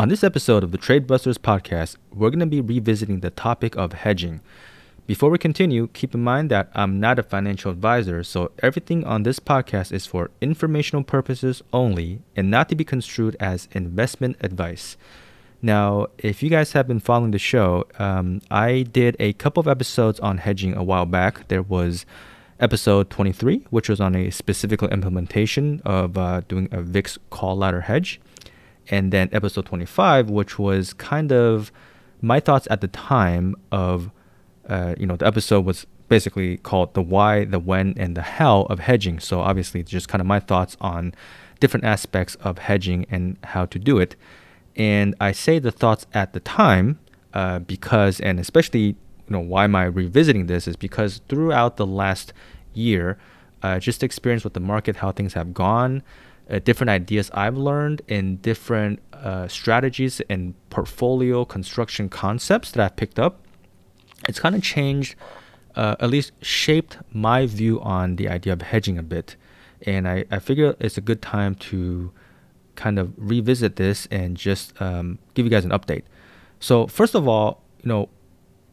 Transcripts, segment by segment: On this episode of the Trade Busters podcast, we're going to be revisiting the topic of hedging. Before we continue, keep in mind that I'm not a financial advisor, so everything on this podcast is for informational purposes only and not to be construed as investment advice. Now, if you guys have been following the show, I did a couple of episodes on hedging a while back. There was episode 23, which was on a specific implementation of doing a VIX call ladder hedge. And then episode 25, which was kind of my thoughts at the time of the episode was basically called the why, the when, and the how of hedging. So obviously, just kind of my thoughts on different aspects of hedging and how to do it. And I say the thoughts at the time because, and especially, why am I revisiting this is because throughout the last year, just experience with the market, how things have gone, different ideas I've learned, and different strategies and portfolio construction concepts that I've picked up. It's kind of changed, at least shaped my view on the idea of hedging a bit. And I figure it's a good time to kind of revisit this and just give you guys an update. So first of all,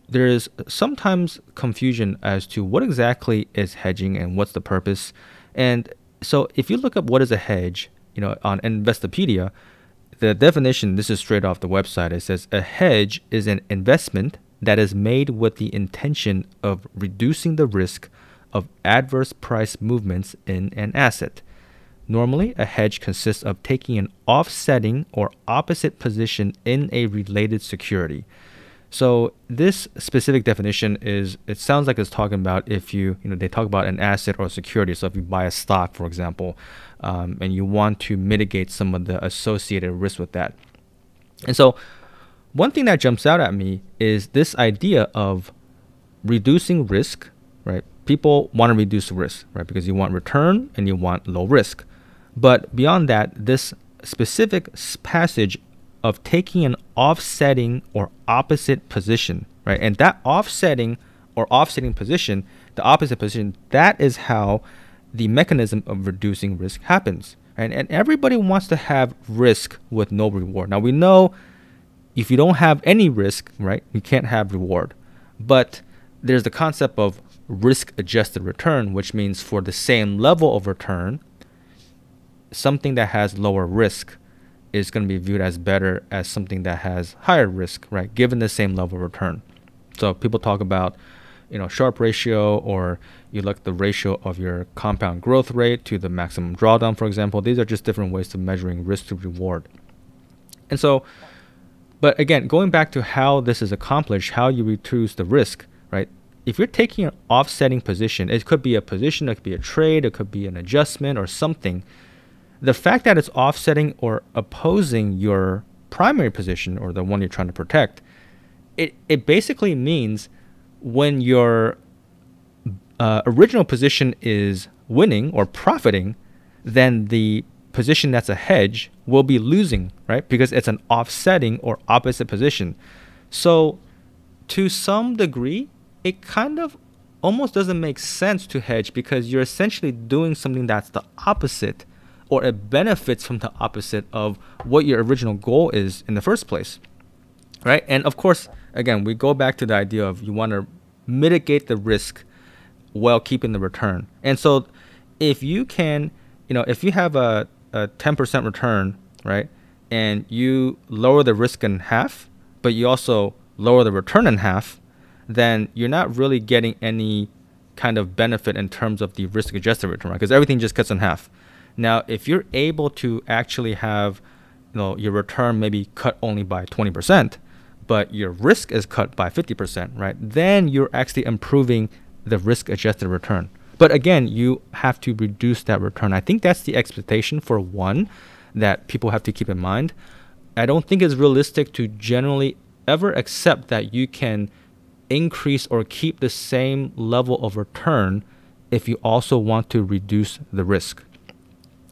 there is sometimes confusion as to what exactly is hedging and what's the purpose. And so if you look up what is a hedge, on Investopedia, the definition, this is straight off the website, it says a hedge is an investment that is made with the intention of reducing the risk of adverse price movements in an asset. Normally, a hedge consists of taking an offsetting or opposite position in a related security. So this specific definition it sounds like it's talking about if they talk about an asset or security. So if you buy a stock, for example, and you want to mitigate some of the associated risk with that. And so one thing that jumps out at me is this idea of reducing risk, right? People want to reduce risk, right? Because you want return and you want low risk. But beyond that, this specific passage of taking an offsetting or opposite position, right? And that offsetting position, the opposite position, that is how the mechanism of reducing risk happens. Right? And everybody wants to have risk with no reward. Now we know, if you don't have any risk, right, you can't have reward. But there's the concept of risk-adjusted return, which means for the same level of return, something that has lower risk is going to be viewed as better as something that has higher risk, right, given the same level of return. So people talk about, Sharpe ratio, or you look at the ratio of your compound growth rate to the maximum drawdown, for example. These are just different ways of measuring risk to reward. And so, but again, going back to how this is accomplished, how you reduce the risk, right? If you're taking an offsetting position, it could be a position, it could be a trade, it could be an adjustment or something. The fact that it's offsetting or opposing your primary position or the one you're trying to protect, it basically means when your original position is winning or profiting, then the position that's a hedge will be losing, right? Because it's an offsetting or opposite position. So to some degree, it kind of almost doesn't make sense to hedge because you're essentially doing something that's the opposite, or it benefits from the opposite of what your original goal is in the first place, right? And of course, again, we go back to the idea of you want to mitigate the risk while keeping the return. And so if you can, if you have a 10% return, right? And you lower the risk in half, but you also lower the return in half, then you're not really getting any kind of benefit in terms of the risk adjusted return, right? Because everything just cuts in half. Now, if you're able to actually have, your return maybe cut only by 20%, but your risk is cut by 50%, right? Then you're actually improving the risk adjusted return. But again, you have to reduce that return. I think that's the expectation, for one, that people have to keep in mind. I don't think it's realistic to generally ever accept that you can increase or keep the same level of return if you also want to reduce the risk.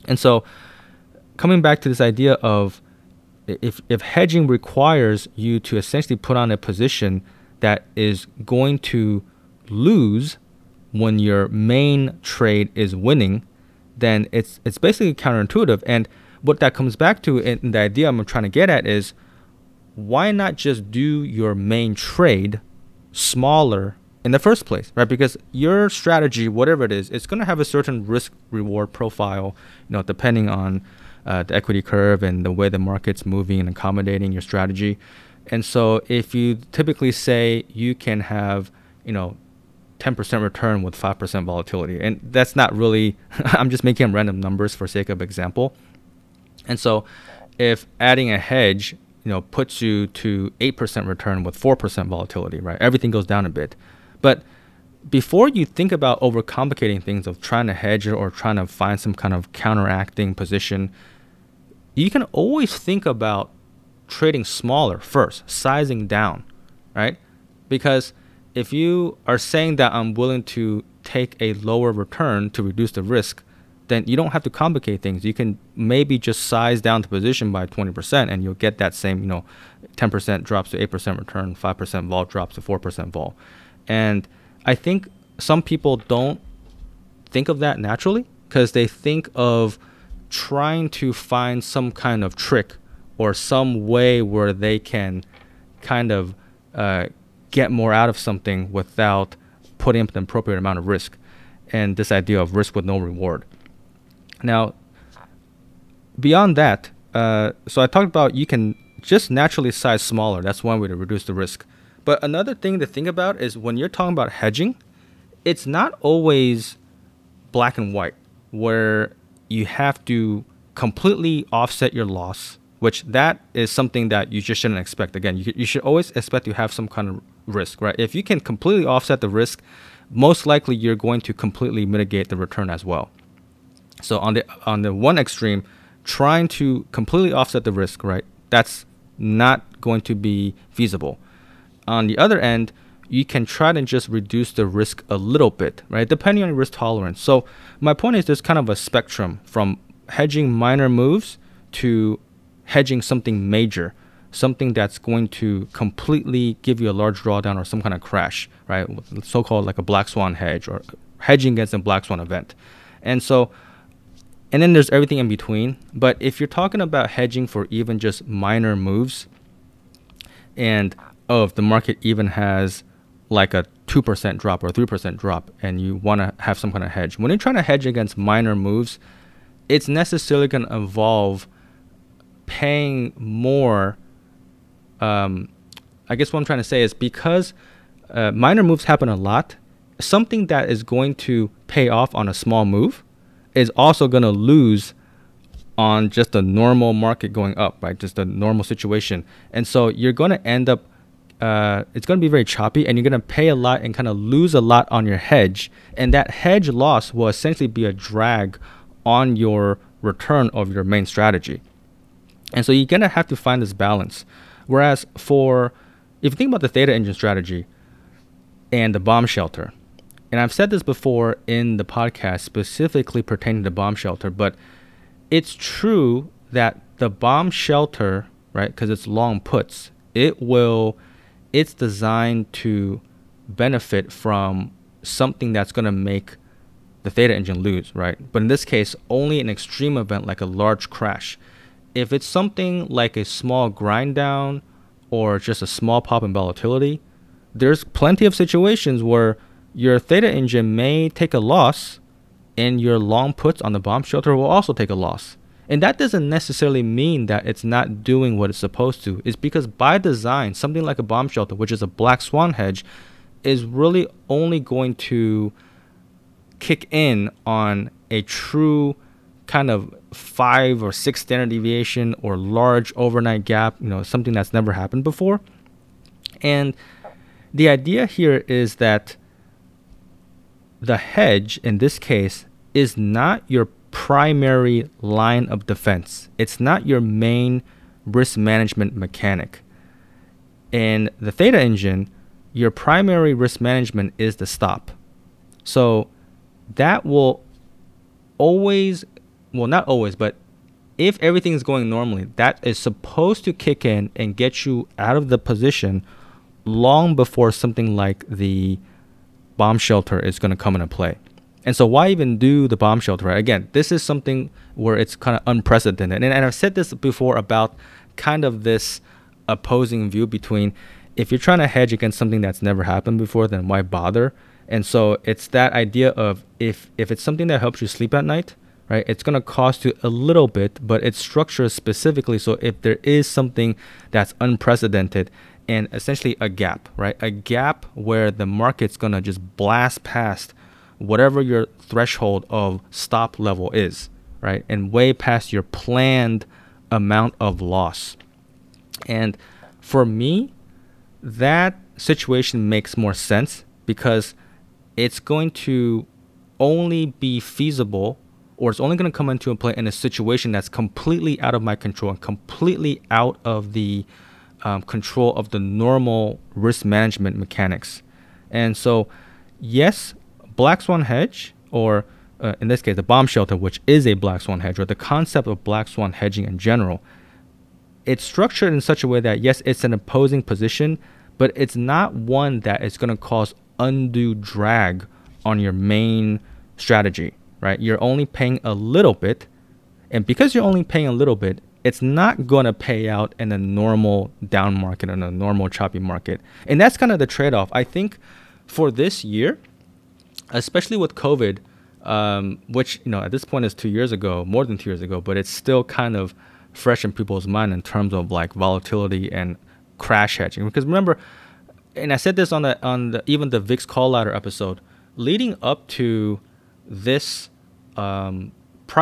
And so coming back to this idea of if hedging requires you to essentially put on a position that is going to lose when your main trade is winning, then it's basically counterintuitive. And what that comes back to, and the idea I'm trying to get at is, why not just do your main trade smaller in the first place, right? Because your strategy, whatever it is, it's going to have a certain risk reward profile, you know, depending on the equity curve and the way the market's moving and accommodating your strategy. And so if you typically say you can have, you know, 10% return with 5% volatility, and that's not really, I'm just making random numbers for sake of example. And so if adding a hedge, you know, puts you to 8% return with 4% volatility, right? Everything goes down a bit. But before you think about overcomplicating things of trying to hedge or trying to find some kind of counteracting position, you can always think about trading smaller first, sizing down, right? Because if you are saying that I'm willing to take a lower return to reduce the risk, then you don't have to complicate things. You can maybe just size down the position by 20% and you'll get that same, you know, 10% drops to 8% return, 5% vol drops to 4% vol. And I think some people don't think of that naturally because they think of trying to find some kind of trick or some way where they can kind of get more out of something without putting up the appropriate amount of risk, and this idea of risk with no reward. Now, beyond that, so I talked about you can just naturally size smaller. That's one way to reduce the risk. But another thing to think about is when you're talking about hedging, it's not always black and white, where you have to completely offset your loss, which that is something that you just shouldn't expect. Again, you should always expect to have some kind of risk, right? If you can completely offset the risk, most likely you're going to completely mitigate the return as well. So on the one extreme, trying to completely offset the risk, right? That's not going to be feasible. On the other end, you can try to just reduce the risk a little bit, right? Depending on your risk tolerance. So my point is there's kind of a spectrum from hedging minor moves to hedging something major, something that's going to completely give you a large drawdown or some kind of crash, right? So-called like a black swan hedge or hedging against a black swan event. And so, and then there's everything in between. But if you're talking about hedging for even just minor moves, and if the market even has like a 2% drop or 3% drop and you want to have some kind of hedge, when you're trying to hedge against minor moves, it's necessarily going to involve paying more. I guess what I'm trying to say is because minor moves happen a lot, something that is going to pay off on a small move is also going to lose on just the normal market going up, right? Just the normal situation. And so you're going to end up, it's going to be very choppy, and you're going to pay a lot and kind of lose a lot on your hedge. And that hedge loss will essentially be a drag on your return of your main strategy. And so you're going to have to find this balance. Whereas if you think about the Theta Engine strategy and the bomb shelter, and I've said this before in the podcast specifically pertaining to bomb shelter, but it's true that the bomb shelter, right, because it's long puts, it's designed to benefit from something that's going to make the Theta Engine lose, right? But in this case, only an extreme event like a large crash. If it's something like a small grind down or just a small pop in volatility, there's plenty of situations where your Theta Engine may take a loss and your long puts on the bomb shelter will also take a loss. And that doesn't necessarily mean that it's not doing what it's supposed to. It's because by design, something like a bomb shelter, which is a black swan hedge, is really only going to kick in on a true kind of 5 or 6 standard deviation or large overnight gap, you know, something that's never happened before. And the idea here is that the hedge in this case is not your primary line of defense. It's not your main risk management mechanic. In the Theta Engine, your primary risk management is the stop. So that will always, well, not always, but if everything's going normally, that is supposed to kick in and get you out of the position long before something like the bomb shelter is going to come into play. And so why even do the bomb shelter, right? Again, this is something where it's kind of unprecedented. And I've said this before about kind of this opposing view between if you're trying to hedge against something that's never happened before, then why bother? And so it's that idea of if it's something that helps you sleep at night, right, it's going to cost you a little bit, but it's structured specifically. So if there is something that's unprecedented and essentially a gap, right, a gap where the market's going to just blast past whatever your threshold of stop level is, right, and way past your planned amount of loss. And for me, that situation makes more sense because it's going to only be feasible, or it's only going to come into play in a situation that's completely out of my control and completely out of the control of the normal risk management mechanics. And so, yes, black swan hedge, or in this case, the bomb shelter, which is a black swan hedge, or the concept of black swan hedging in general, it's structured in such a way that, yes, it's an opposing position, but it's not one that is going to cause undue drag on your main strategy, right? You're only paying a little bit. And because you're only paying a little bit, it's not going to pay out in a normal down market, in a normal choppy market. And that's kind of the trade-off. I think for this year, especially with COVID, which, you know, at this point is 2 years ago, more than 2 years ago, but it's still kind of fresh in people's mind in terms of like volatility and crash hedging. Because remember, and I said this on the even the VIX call ladder episode, leading up to this, prior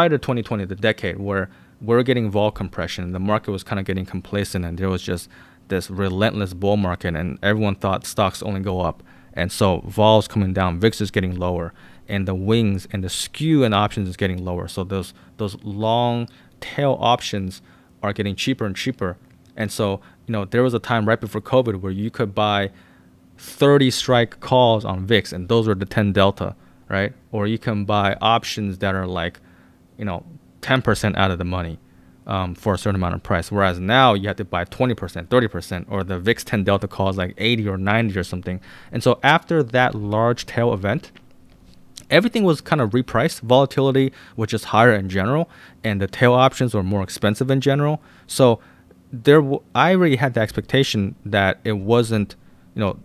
to 2020, the decade where we're getting vol compression, the market was kind of getting complacent, and there was just this relentless bull market, and everyone thought stocks only go up. And so vol's coming down, VIX is getting lower, and the wings and the skew and options is getting lower. So those long tail options are getting cheaper and cheaper. And so, you know, there was a time right before COVID where you could buy 30 strike calls on VIX, and those were the 10 delta, right? Or you can buy options that are like, you know, 10% out of the money for a certain amount of price. Whereas now you have to buy 20%, 30%, or the VIX 10 delta calls like 80 or 90 or something. And so after that large tail event, everything was kind of repriced. Volatility was just higher in general, and the tail options were more expensive in general. So I already had the expectation that it wasn't, you know,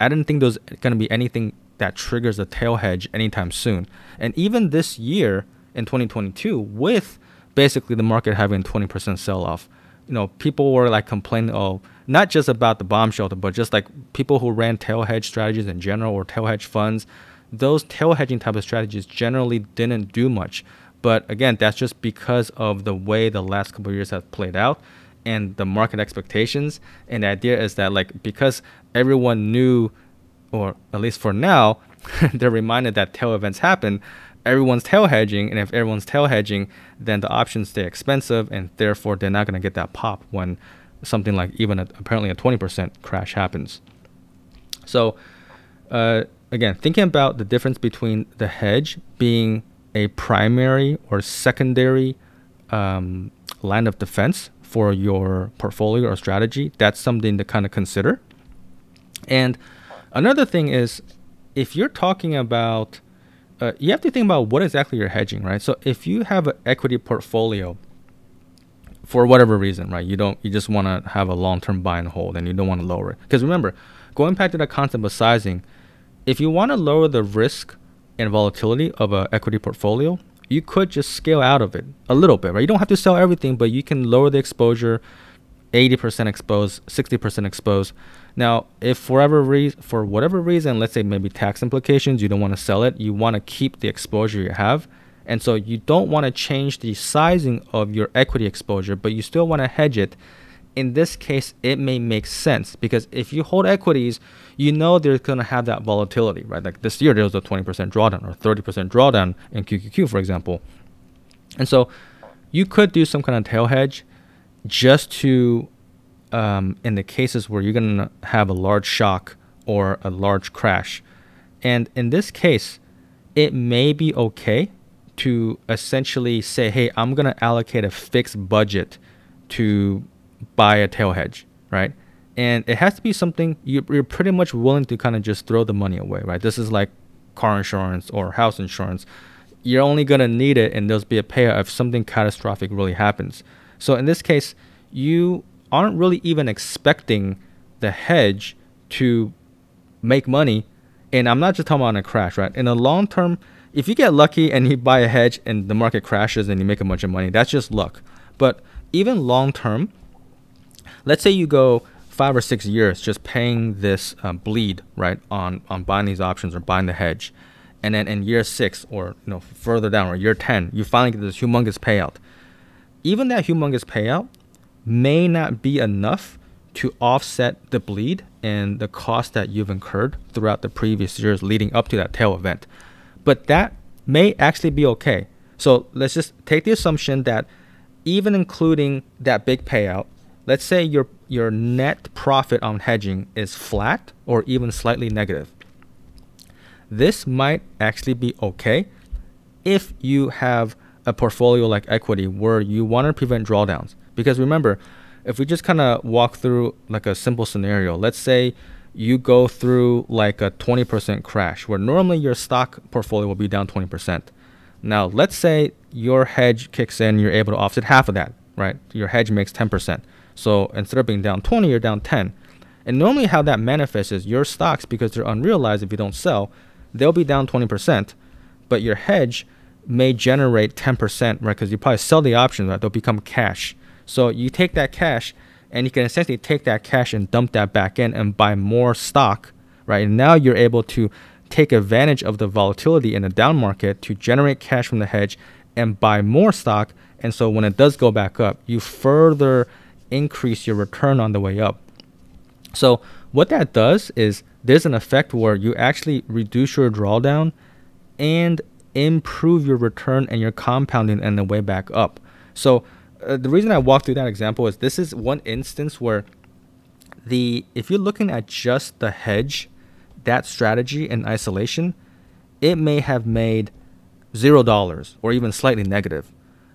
I didn't think there was going to be anything that triggers a tail hedge anytime soon. And even this year in 2022, with basically the market having 20% sell-off, you know, people were like complaining, oh, not just about the bomb shelter, but just like people who ran tail hedge strategies in general or tail hedge funds. Those tail hedging type of strategies generally didn't do much. But again, that's just because of the way the last couple of years have played out and the market expectations. And the idea is that, like, because everyone knew, or at least for now, they're reminded that tail events happen, everyone's tail hedging. And if everyone's tail hedging, then the options stay expensive, and therefore they're not going to get that pop when something like even apparently a 20% crash happens. So, again, thinking about the difference between the hedge being a primary or secondary line of defense for your portfolio or strategy, that's something to kind of consider. And another thing is, if you're talking about, you have to think about what exactly you're hedging, right? So if you have an equity portfolio for whatever reason, right, you just want to have a long-term buy and hold, and you don't want to lower it. Because remember, going back to the concept of sizing, if you want to lower the risk and volatility of an equity portfolio, you could just scale out of it a little bit, right? You don't have to sell everything, but you can lower the exposure, 80% exposed, 60% exposed. Now, if for whatever reason, let's say maybe tax implications, you don't want to sell it, you want to keep the exposure you have. And so you don't want to change the sizing of your equity exposure, but you still want to hedge it. In this case, it may make sense, because if you hold equities, you know they're going to have that volatility, right? Like this year, there was a 20% drawdown or 30% drawdown in QQQ, for example. And so you could do some kind of tail hedge just to, in the cases where you're going to have a large shock or a large crash. And in this case, it may be okay to essentially say, hey, I'm going to allocate a fixed budget to buy a tail hedge, right? And it has to be something you're pretty much willing to kind of just throw the money away, right? This is like car insurance or house insurance, you're only going to need it and there'll be a payout if something catastrophic really happens. So in this case, you aren't really even expecting the hedge to make money. And I'm not just talking about a crash, right? In the long term, if you get lucky and you buy a hedge and the market crashes and you make a bunch of money, that's just luck. But even long term, let's say you go 5 or 6 years just paying this bleed, right, on buying these options or buying the hedge. And then in year 6 or further down, or year 10, you finally get this humongous payout. Even that humongous payout may not be enough to offset the bleed and the cost that you've incurred throughout the previous years leading up to that tail event. But that may actually be okay. So let's just take the assumption that even including that big payout, let's say your net profit on hedging is flat or even slightly negative. This might actually be okay if you have a portfolio like equity where you want to prevent drawdowns. Because remember, if we just kind of walk through like a simple scenario, let's say you go through like a 20% crash where normally your stock portfolio will be down 20%. Now, let's say your hedge kicks in, you're able to offset half of that, right? Your hedge makes 10%. So instead of being down 20, you're down 10. And normally how that manifests is your stocks, because they're unrealized if you don't sell, they'll be down 20%, but your hedge may generate 10%, right? Because you probably sell the options, right? They'll become cash. So you take that cash and you can essentially take that cash and dump that back in and buy more stock, right? And now you're able to take advantage of the volatility in the down market to generate cash from the hedge and buy more stock. And so when it does go back up, you further increase your return on the way up. So what that does is there's an effect where you actually reduce your drawdown and improve your return and your compounding and the way back up. So the reason I walked through that example is this is one instance where if you're looking at just the hedge, that strategy in isolation, it may have made $0 or even slightly negative.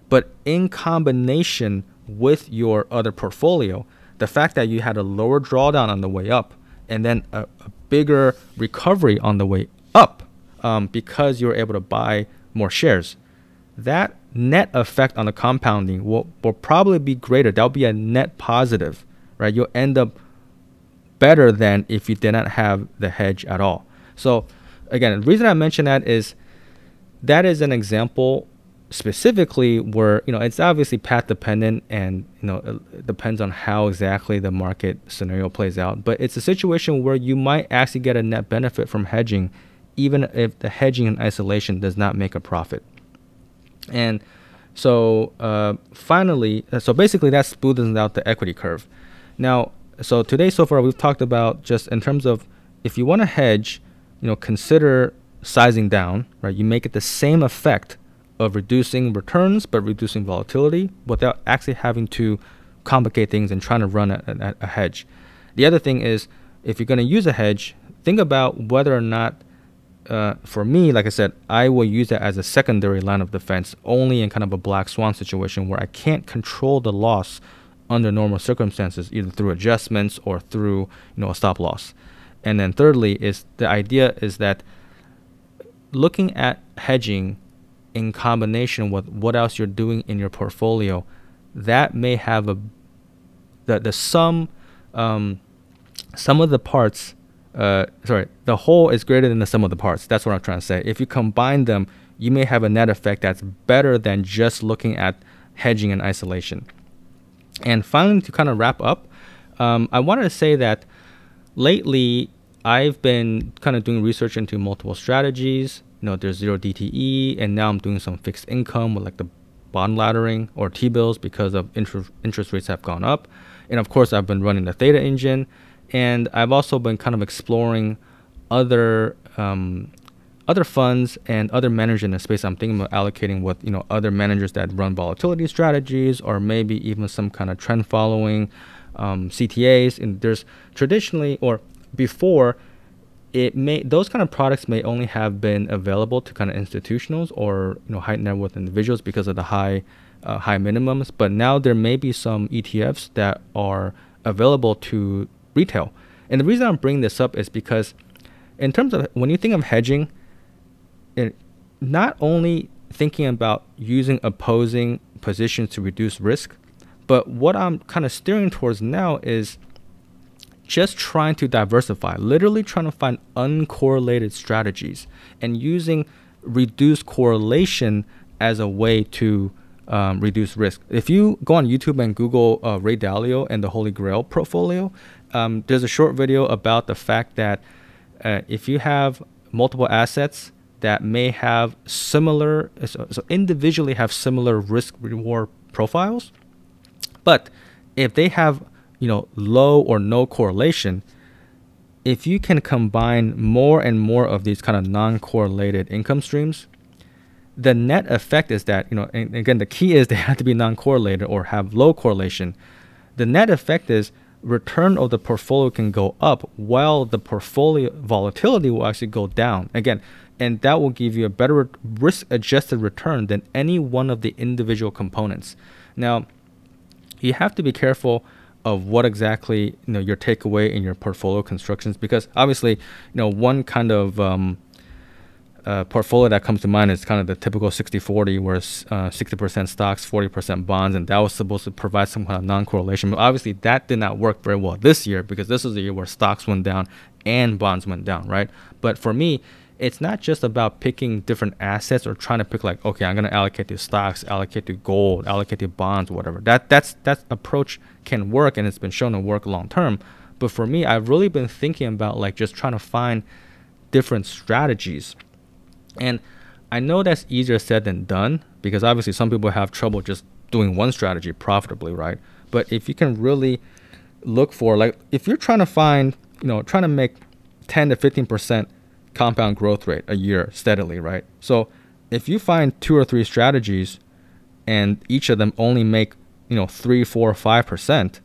But in combination with your other portfolio, the fact that you had a lower drawdown on the way up and then a bigger recovery on the way up because you were able to buy more shares, that net effect on the compounding will probably be greater. That'll be a net positive, right? You'll end up better than if you did not have the hedge at all. So again, the reason I mention that is an example specifically where it's obviously path dependent and it depends on how exactly the market scenario plays out, but it's a situation where you might actually get a net benefit from hedging even if the hedging in isolation does not make a profit. And so basically that smoothens out the equity curve. Now, so today so far we've talked about just in terms of if you want to hedge, consider sizing down, right? You make it the same effect of reducing returns, but reducing volatility without actually having to complicate things and trying to run a hedge. The other thing is, if you're going to use a hedge, think about whether or not, for me, like I said, I will use that as a secondary line of defense only in kind of a black swan situation where I can't control the loss under normal circumstances, either through adjustments or through, a stop loss. And then thirdly is the idea is that looking at hedging in combination with what else you're doing in your portfolio, that may have the whole is greater than the sum of the parts. That's what I'm trying to say. If you combine them, you may have a net effect that's better than just looking at hedging in isolation. And finally, to kind of wrap up, I wanted to say that lately I've been kind of doing research into multiple strategies. There's zero DTE, and now I'm doing some fixed income with like the bond laddering or T-bills because of interest rates have gone up. And of course, I've been running the Theta Engine, and I've also been kind of exploring other funds and other managers in the space. I'm thinking about allocating with other managers that run volatility strategies or maybe even some kind of trend following CTAs. And there's traditionally or before, those kind of products may only have been available to kind of institutionals or high net worth individuals because of the high minimums. But now there may be some ETFs that are available to retail. And the reason I'm bringing this up is because in terms of when you think of hedging, not only thinking about using opposing positions to reduce risk, but what I'm kind of steering towards now is just trying to diversify, literally trying to find uncorrelated strategies and using reduced correlation as a way to reduce risk. If you go on YouTube and Google Ray Dalio and the Holy Grail portfolio, there's a short video about the fact that if you have multiple assets that may have similar, so individually have similar risk reward profiles, but if they have, you know, low or no correlation, if you can combine more and more of these kind of non-correlated income streams, the net effect is that, you know, and again, the key is they have to be non-correlated or have low correlation. The net effect is return of the portfolio can go up while the portfolio volatility will actually go down. Again, and that will give you a better risk-adjusted return than any one of the individual components. Now, you have to be careful of what exactly, you know, your takeaway in your portfolio constructions, because obviously, you know, one kind of portfolio that comes to mind is kind of the typical 60-40, where 60% stocks, 40% bonds, and that was supposed to provide some kind of non-correlation. But obviously, that did not work very well this year, because this is the year where stocks went down and bonds went down, right? But for me, it's not just about picking different assets or trying to pick like, okay, I'm going to allocate to stocks, allocate to gold, allocate to bonds, whatever. That approach can work, and it's been shown to work long term. But for me, I've really been thinking about like just trying to find different strategies. And I know that's easier said than done, because obviously some people have trouble just doing one strategy profitably, right? But if you can really look for, like, if you're trying to find, you know, trying to make 10 to 15% compound growth rate a year steadily, right? So if you find 2 or 3 strategies and each of them only make, you know, 3, 4, 5%,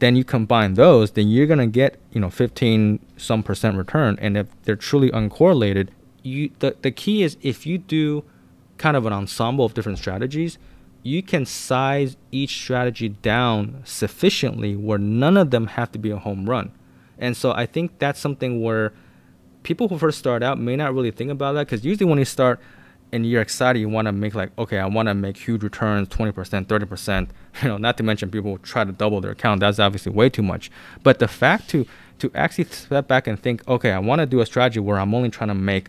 then you combine those, then you're going to get, you know, 15% return. And if they're truly uncorrelated, the key is if you do kind of an ensemble of different strategies, you can size each strategy down sufficiently where none of them have to be a home run. And so I think that's something where people who first start out may not really think about that, because usually when you start and you're excited, you want to make like, okay, I want to make huge returns, 20%, 30%, you know, not to mention people will try to double their account. That's obviously way too much. But the fact to actually step back and think, okay, I want to do a strategy where I'm only trying to make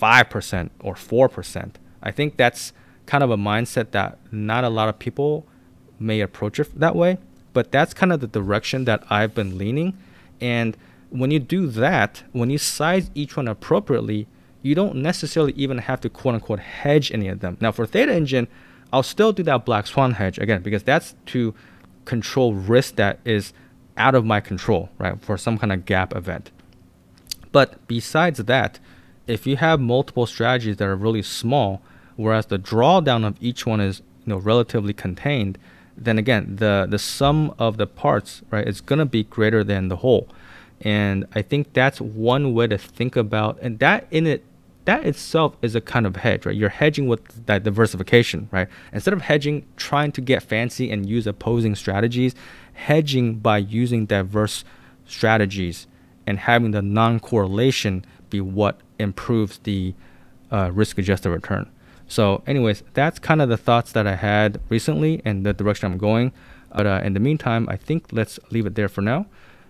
5% or 4%. I think that's kind of a mindset that not a lot of people may approach it that way, but that's kind of the direction that I've been leaning. And when you do that, when you size each one appropriately, you don't necessarily even have to quote unquote hedge any of them. Now for Theta Engine, I'll still do that black swan hedge again, because that's to control risk that is out of my control, right? For some kind of gap event. But besides that, if you have multiple strategies that are really small, whereas the drawdown of each one is, you know, relatively contained, then again, the sum of the parts, right, is going to be greater than the whole. And I think that's one way to think about, and that itself is a kind of hedge, right? You're hedging with that diversification, right? Instead of hedging, trying to get fancy and use opposing strategies, hedging by using diverse strategies and having the non-correlation be what improves the risk-adjusted return. So anyways, that's kind of the thoughts that I had recently and the direction I'm going. But in the meantime, I think let's leave it there for now.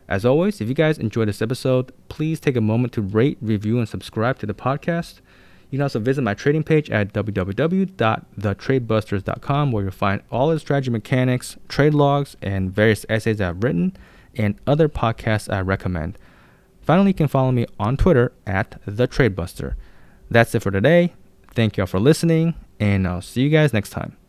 As always, if you guys enjoyed this episode, please take a moment to rate, review, and subscribe to the podcast. You can also visit my trading page at www.thetradebusters.com, where you'll find all the strategy mechanics, trade logs, and various essays I've written and other podcasts I recommend. Finally, you can follow me on Twitter at TheTradeBuster. That's it for today. Thank you all for listening, and I'll see you guys next time.